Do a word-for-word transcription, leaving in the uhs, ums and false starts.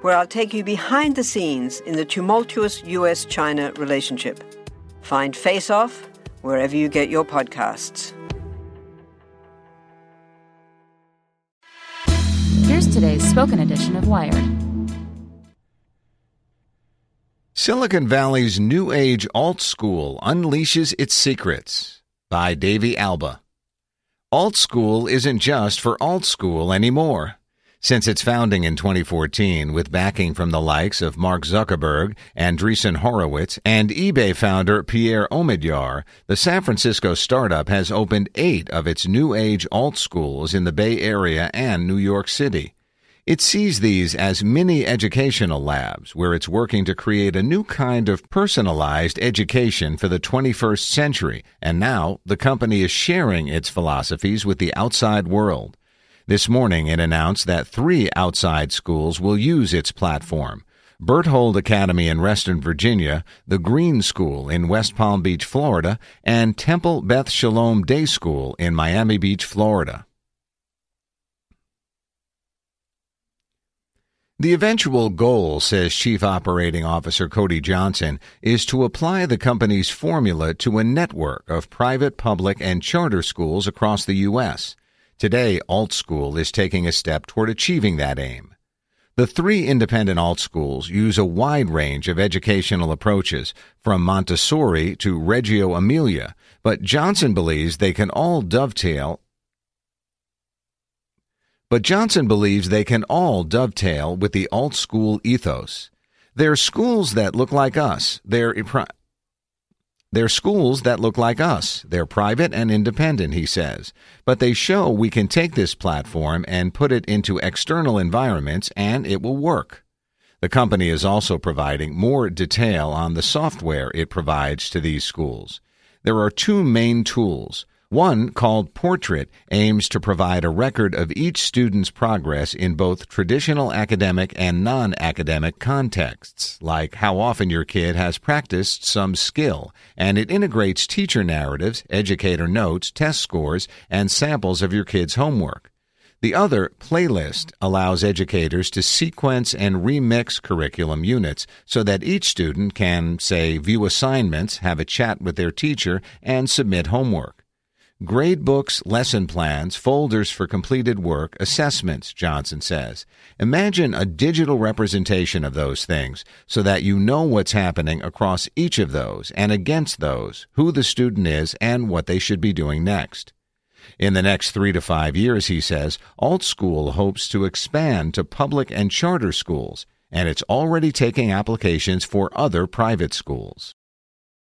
where I'll take you behind the scenes in the tumultuous U S China relationship. Find Face Off wherever you get your podcasts. Here's today's spoken edition of Wired. Silicon Valley's new age AltSchool unleashes its secrets by Davey Alba. AltSchool isn't just for AltSchool anymore. Since its founding in twenty fourteen, with backing from the likes of Mark Zuckerberg, Andreessen Horowitz, and eBay founder Pierre Omidyar, the San Francisco startup has opened eight of its new age alt schools in the Bay Area and New York City. It sees these as mini educational labs, where it's working to create a new kind of personalized education for the twenty-first century, and now the company is sharing its philosophies with the outside world. This morning, it announced that three outside schools will use its platform: Berthold Academy in Reston, Virginia, the Green School in West Palm Beach, Florida, and Temple Beth Shalom Day School in Miami Beach, Florida. The eventual goal, says Chief Operating Officer Cody Johnson, is to apply the company's formula to a network of private, public, and charter schools across the U S. Today, AltSchool is taking a step toward achieving that aim. The three independent AltSchools use a wide range of educational approaches, from Montessori to Reggio Emilia, but Johnson believes they can all dovetail But Johnson believes they can all dovetail with the AltSchool ethos. They're schools that look like us. They're, pri- They're schools that look like us. They're private and independent, he says. But they show we can take this platform and put it into external environments, and it will work. The company is also providing more detail on the software it provides to these schools. There are two main tools. One, called Portrait, aims to provide a record of each student's progress in both traditional academic and non-academic contexts, like how often your kid has practiced some skill, and it integrates teacher narratives, educator notes, test scores, and samples of your kid's homework. The other, Playlist, allows educators to sequence and remix curriculum units so that each student can, say, view assignments, have a chat with their teacher, and submit homework. Gradebooks, lesson plans, folders for completed work, assessments, Johnson says. Imagine a digital representation of those things so that you know what's happening across each of those and against those, who the student is, and what they should be doing next. In the next three to five years, he says, AltSchool hopes to expand to public and charter schools, and it's already taking applications for other private schools.